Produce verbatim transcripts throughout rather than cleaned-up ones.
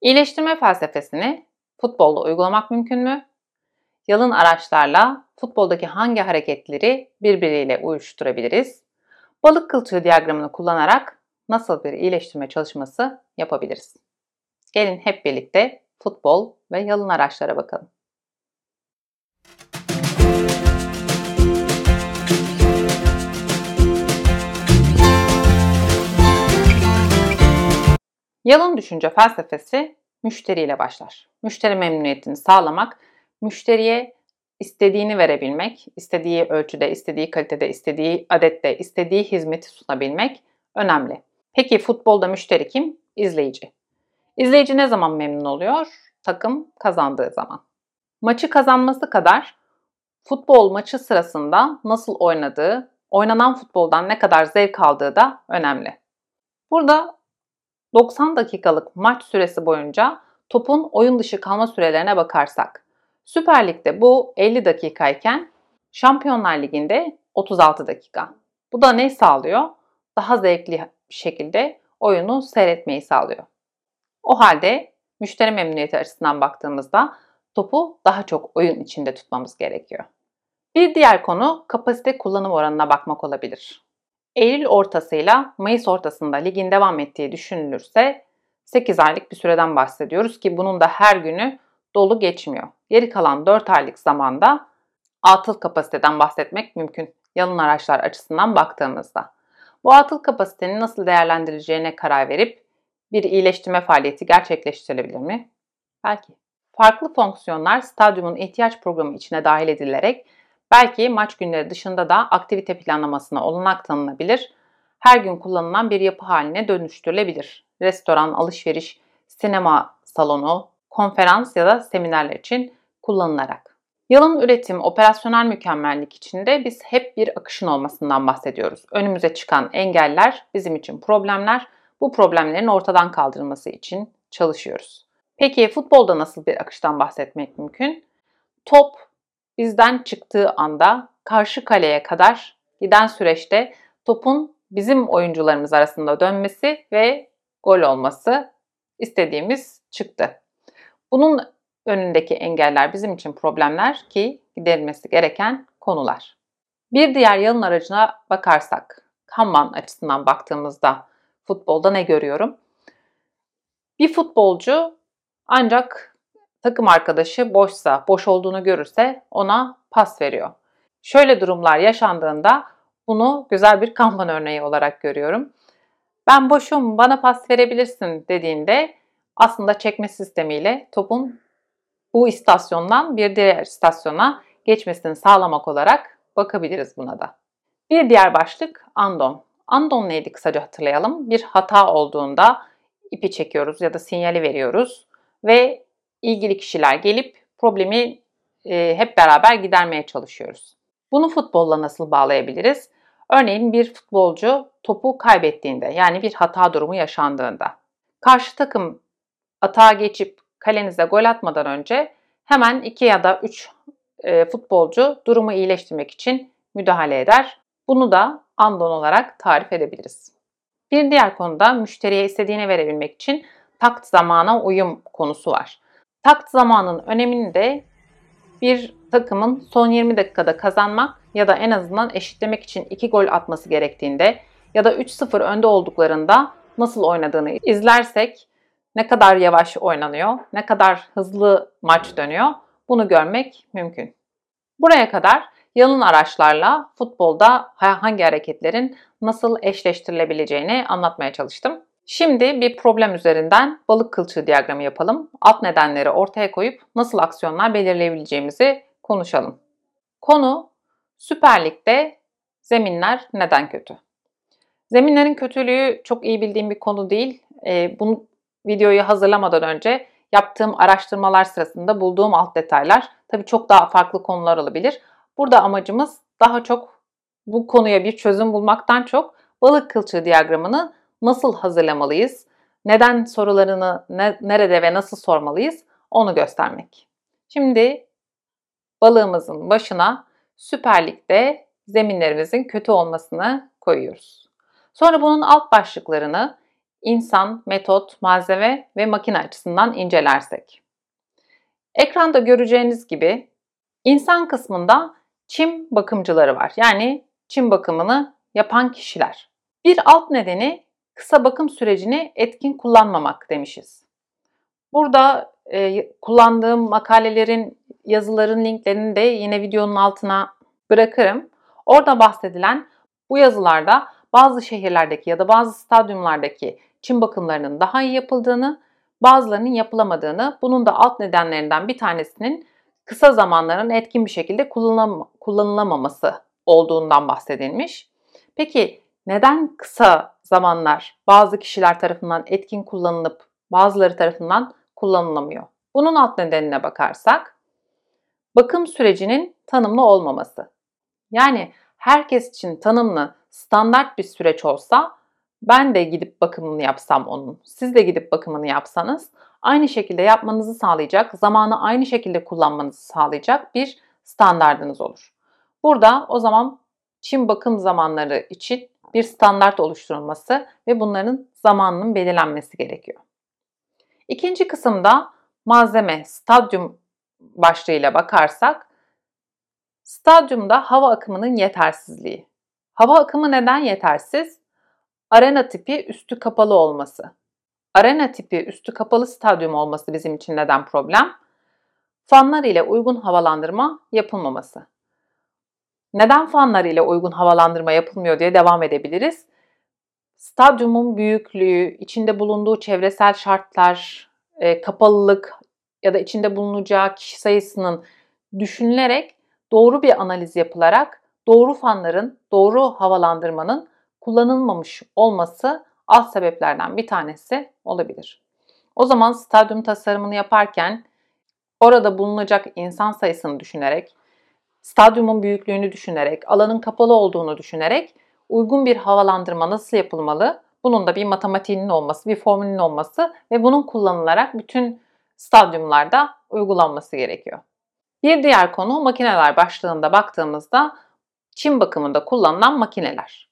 İyileştirme felsefesini futbolda uygulamak mümkün mü? Yalın araçlarla futboldaki hangi hareketleri birbiriyle uyuşturabiliriz? Balık kılçığı diyagramını kullanarak nasıl bir iyileştirme çalışması yapabiliriz? Gelin hep birlikte futbol ve yalın araçlara bakalım. Yalın düşünce felsefesi müşteriyle başlar. Müşteri memnuniyetini sağlamak, müşteriye istediğini verebilmek, istediği ölçüde, istediği kalitede, istediği adette, istediği hizmeti sunabilmek önemli. Peki futbolda müşteri kim? İzleyici. İzleyici ne zaman memnun oluyor? Takım kazandığı zaman. Maçı kazanması kadar futbol maçı sırasında nasıl oynadığı, oynanan futboldan ne kadar zevk aldığı da önemli. Burada doksan dakikalık maç süresi boyunca topun oyun dışı kalma sürelerine bakarsak, Süper Lig'de bu elli dakikayken Şampiyonlar Ligi'nde otuz altı dakika. Bu da ne sağlıyor? Daha zevkli bir şekilde oyunu seyretmeyi sağlıyor. O halde müşteri memnuniyeti açısından baktığımızda topu daha çok oyun içinde tutmamız gerekiyor. Bir diğer konu kapasite kullanım oranına bakmak olabilir. Eylül ortasıyla Mayıs ortasında ligin devam ettiği düşünülürse sekiz aylık bir süreden bahsediyoruz ki bunun da her günü dolu geçmiyor. Geri kalan dört aylık zamanda atıl kapasiteden bahsetmek mümkün yalın araçlar açısından baktığımızda. Bu atıl kapasitenin nasıl değerlendirileceğine karar verip bir iyileştirme faaliyeti gerçekleştirilebilir mi? Belki. Farklı fonksiyonlar stadyumun ihtiyaç programı içine dahil edilerek belki maç günleri dışında da aktivite planlamasına olanak tanınabilir, her gün kullanılan bir yapı haline dönüştürülebilir. Restoran, alışveriş, sinema salonu, konferans ya da seminerler için kullanılarak. Yalın üretim, operasyonel mükemmellik içinde biz hep bir akışın olmasından bahsediyoruz. Önümüze çıkan engeller bizim için problemler, bu problemlerin ortadan kaldırılması için çalışıyoruz. Peki futbolda nasıl bir akıştan bahsetmek mümkün? Top bizden çıktığı anda karşı kaleye kadar giden süreçte topun bizim oyuncularımız arasında dönmesi ve gol olması istediğimiz çıktı. Bunun önündeki engeller bizim için problemler ki giderilmesi gereken konular. Bir diğer yalın aracına bakarsak, Kanban açısından baktığımızda futbolda ne görüyorum? Bir futbolcu ancak takım arkadaşı boşsa, boş olduğunu görürse ona pas veriyor. Şöyle durumlar yaşandığında bunu güzel bir Kanban örneği olarak görüyorum. Ben boşum, bana pas verebilirsin dediğinde aslında çekme sistemiyle topun bu istasyondan bir diğer istasyona geçmesini sağlamak olarak bakabiliriz buna da. Bir diğer başlık Andon. Andon neydi kısaca hatırlayalım. Bir hata olduğunda ipi çekiyoruz ya da sinyali veriyoruz ve ilgili kişiler gelip problemi e, hep beraber gidermeye çalışıyoruz. Bunu futbolla nasıl bağlayabiliriz? Örneğin bir futbolcu topu kaybettiğinde, yani bir hata durumu yaşandığında, karşı takım atağa geçip kalenize gol atmadan önce hemen iki ya da üç e, futbolcu durumu iyileştirmek için müdahale eder. Bunu da Andon olarak tarif edebiliriz. Bir diğer konuda müşteriye istediğini verebilmek için takt zamana uyum konusu var. Takt zamanın önemini de bir takımın son yirmi dakikada kazanmak ya da en azından eşitlemek için iki gol atması gerektiğinde ya da üç sıfır önde olduklarında nasıl oynadığını izlersek ne kadar yavaş oynanıyor, ne kadar hızlı maç dönüyor bunu görmek mümkün. Buraya kadar yalın araçlarla futbolda hangi hareketlerin nasıl eşleştirilebileceğini anlatmaya çalıştım. Şimdi bir problem üzerinden balık kılçığı diyagramı yapalım. Alt nedenleri ortaya koyup nasıl aksiyonlar belirleyebileceğimizi konuşalım. Konu Süper Lig'de zeminler neden kötü? Zeminlerin kötülüğü çok iyi bildiğim bir konu değil. E, bunu videoyu hazırlamadan önce yaptığım araştırmalar sırasında bulduğum alt detaylar. Tabii çok daha farklı konular olabilir. Burada amacımız daha çok bu konuya bir çözüm bulmaktan çok balık kılçığı diyagramını nasıl hazırlamalıyız, neden sorularını ne, nerede ve nasıl sormalıyız onu göstermek. Şimdi balığımızın başına Süper Lig'de zeminlerimizin kötü olmasını koyuyoruz. Sonra bunun alt başlıklarını insan, metot, malzeme ve makine açısından incelersek. Ekranda göreceğiniz gibi insan kısmında çim bakımcıları var. Yani çim bakımını yapan kişiler. Bir alt nedeni kısa bakım sürecini etkin kullanmamak demişiz. Burada e, kullandığım makalelerin, yazıların linklerini de yine videonun altına bırakırım. Orada bahsedilen bu yazılarda bazı şehirlerdeki ya da bazı stadyumlardaki çim bakımlarının daha iyi yapıldığını, bazılarının yapılamadığını, bunun da alt nedenlerinden bir tanesinin kısa zamanların etkin bir şekilde kullanılam- kullanılamaması olduğundan bahsedilmiş. Peki neden kısa zamanlar bazı kişiler tarafından etkin kullanılıp bazıları tarafından kullanılamıyor? Bunun alt nedenine bakarsak, bakım sürecinin tanımlı olmaması. Yani herkes için tanımlı, standart bir süreç olsa, ben de gidip bakımını yapsam onun, siz de gidip bakımını yapsanız, aynı şekilde yapmanızı sağlayacak, zamanı aynı şekilde kullanmanızı sağlayacak bir standardınız olur. Burada o zaman çim bakım zamanları için bir standart oluşturulması ve bunların zamanının belirlenmesi gerekiyor. İkinci kısımda malzeme, stadyum başlığıyla bakarsak, stadyumda hava akımının yetersizliği. Hava akımı neden yetersiz? Arena tipi üstü kapalı olması. Arena tipi üstü kapalı stadyum olması bizim için neden problem? Fanlar ile uygun havalandırma yapılmaması. Neden fanlar ile uygun havalandırma yapılmıyor diye devam edebiliriz. Stadyumun büyüklüğü, içinde bulunduğu çevresel şartlar, kapalılık ya da içinde bulunacağı kişi sayısının düşünülerek doğru bir analiz yapılarak doğru fanların, doğru havalandırmanın kullanılmamış olması alt sebeplerden bir tanesi olabilir. O zaman stadyum tasarımını yaparken orada bulunacak insan sayısını düşünerek, stadyumun büyüklüğünü düşünerek, alanın kapalı olduğunu düşünerek uygun bir havalandırma nasıl yapılmalı? Bunun da bir matematiğinin olması, bir formülünün olması ve bunun kullanılarak bütün stadyumlarda uygulanması gerekiyor. Bir diğer konu makineler başlığında baktığımızda çim bakımında kullanılan makineler.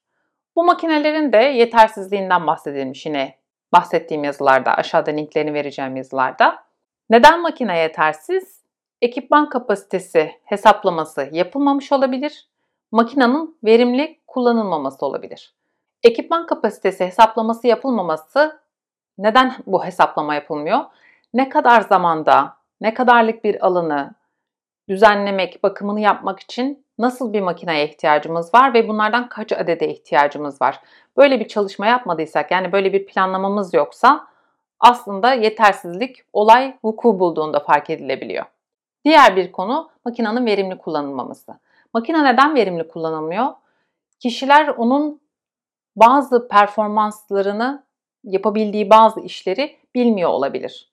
Bu makinelerin de yetersizliğinden bahsedilmiş yine bahsettiğim yazılarda, aşağıda linklerini vereceğim yazılarda. Neden makine yetersiz? Ekipman kapasitesi hesaplaması yapılmamış olabilir. Makinenin verimli kullanılmaması olabilir. Ekipman kapasitesi hesaplaması yapılmaması, neden bu hesaplama yapılmıyor? Ne kadar zamanda, ne kadarlık bir alanı düzenlemek, bakımını yapmak için nasıl bir makineye ihtiyacımız var ve bunlardan kaç adede ihtiyacımız var? Böyle bir çalışma yapmadıysak, yani böyle bir planlamamız yoksa aslında yetersizlik olay vuku bulduğunda fark edilebiliyor. Diğer bir konu makinenin verimli kullanılmaması. Makine neden verimli kullanılmıyor? Kişiler onun bazı performanslarını, yapabildiği bazı işleri bilmiyor olabilir.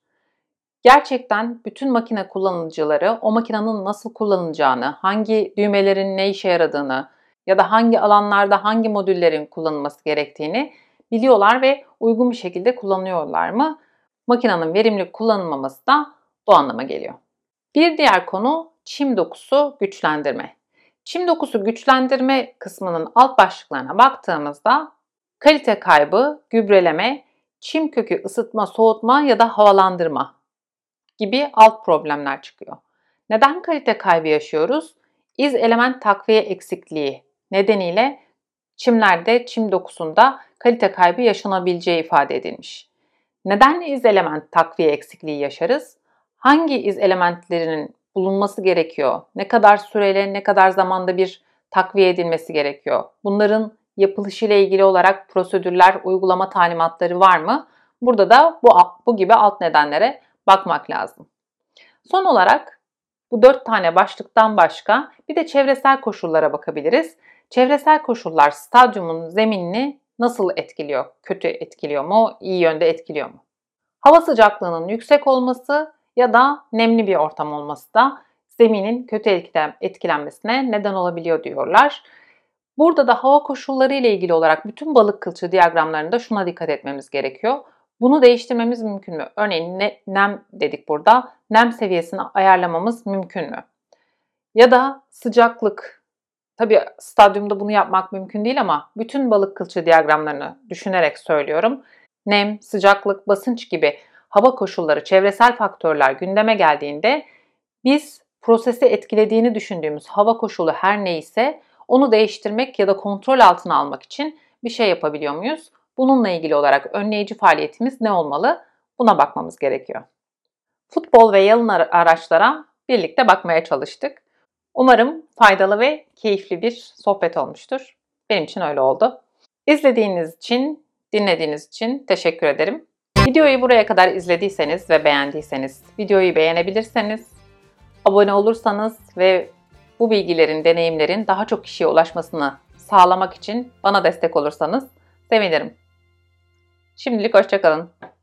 Gerçekten bütün makine kullanıcıları o makinenin nasıl kullanılacağını, hangi düğmelerin ne işe yaradığını ya da hangi alanlarda hangi modüllerin kullanılması gerektiğini biliyorlar ve uygun bir şekilde kullanıyorlar mı? Makinenin verimli kullanılmaması da bu anlama geliyor. Bir diğer konu çim dokusu güçlendirme. Çim dokusu güçlendirme kısmının alt başlıklarına baktığımızda kalite kaybı, gübreleme, çim kökü ısıtma, soğutma ya da havalandırma gibi alt problemler çıkıyor. Neden kalite kaybı yaşıyoruz? İz element takviye eksikliği nedeniyle çimlerde, çim dokusunda kalite kaybı yaşanabileceği ifade edilmiş. Neden iz element takviye eksikliği yaşarız? Hangi iz elementlerinin bulunması gerekiyor? Ne kadar süreyle, ne kadar zamanda bir takviye edilmesi gerekiyor? Bunların yapılışıyla ilgili olarak prosedürler, uygulama talimatları var mı? Burada da bu, bu gibi alt nedenlere bakmak lazım. Son olarak bu dört tane başlıktan başka bir de çevresel koşullara bakabiliriz. Çevresel koşullar stadyumun zeminini nasıl etkiliyor? Kötü etkiliyor mu? İyi yönde etkiliyor mu? Hava sıcaklığının yüksek olması ya da nemli bir ortam olması da zeminin kötü etkilenmesine neden olabiliyor diyorlar. Burada da hava koşulları ile ilgili olarak bütün balık kılçığı diyagramlarında şuna dikkat etmemiz gerekiyor. Bunu değiştirmemiz mümkün mü? Örneğin nem dedik burada. Nem seviyesini ayarlamamız mümkün mü? Ya da sıcaklık. Tabii stadyumda bunu yapmak mümkün değil ama bütün balık kılçığı diyagramlarını düşünerek söylüyorum. nem, sıcaklık, basınç gibi hava koşulları, çevresel faktörler gündeme geldiğinde biz prosesi etkilediğini düşündüğümüz hava koşulu her neyse onu değiştirmek ya da kontrol altına almak için bir şey yapabiliyor muyuz? Bununla ilgili olarak önleyici faaliyetimiz ne olmalı? Buna bakmamız gerekiyor. Futbol ve yalın araçlara birlikte bakmaya çalıştık. Umarım faydalı ve keyifli bir sohbet olmuştur. Benim için öyle oldu. İzlediğiniz için, dinlediğiniz için teşekkür ederim. Videoyu buraya kadar izlediyseniz ve beğendiyseniz, videoyu beğenebilirseniz, abone olursanız ve bu bilgilerin, deneyimlerin daha çok kişiye ulaşmasını sağlamak için bana destek olursanız sevinirim. Şimdilik hoşça kalın.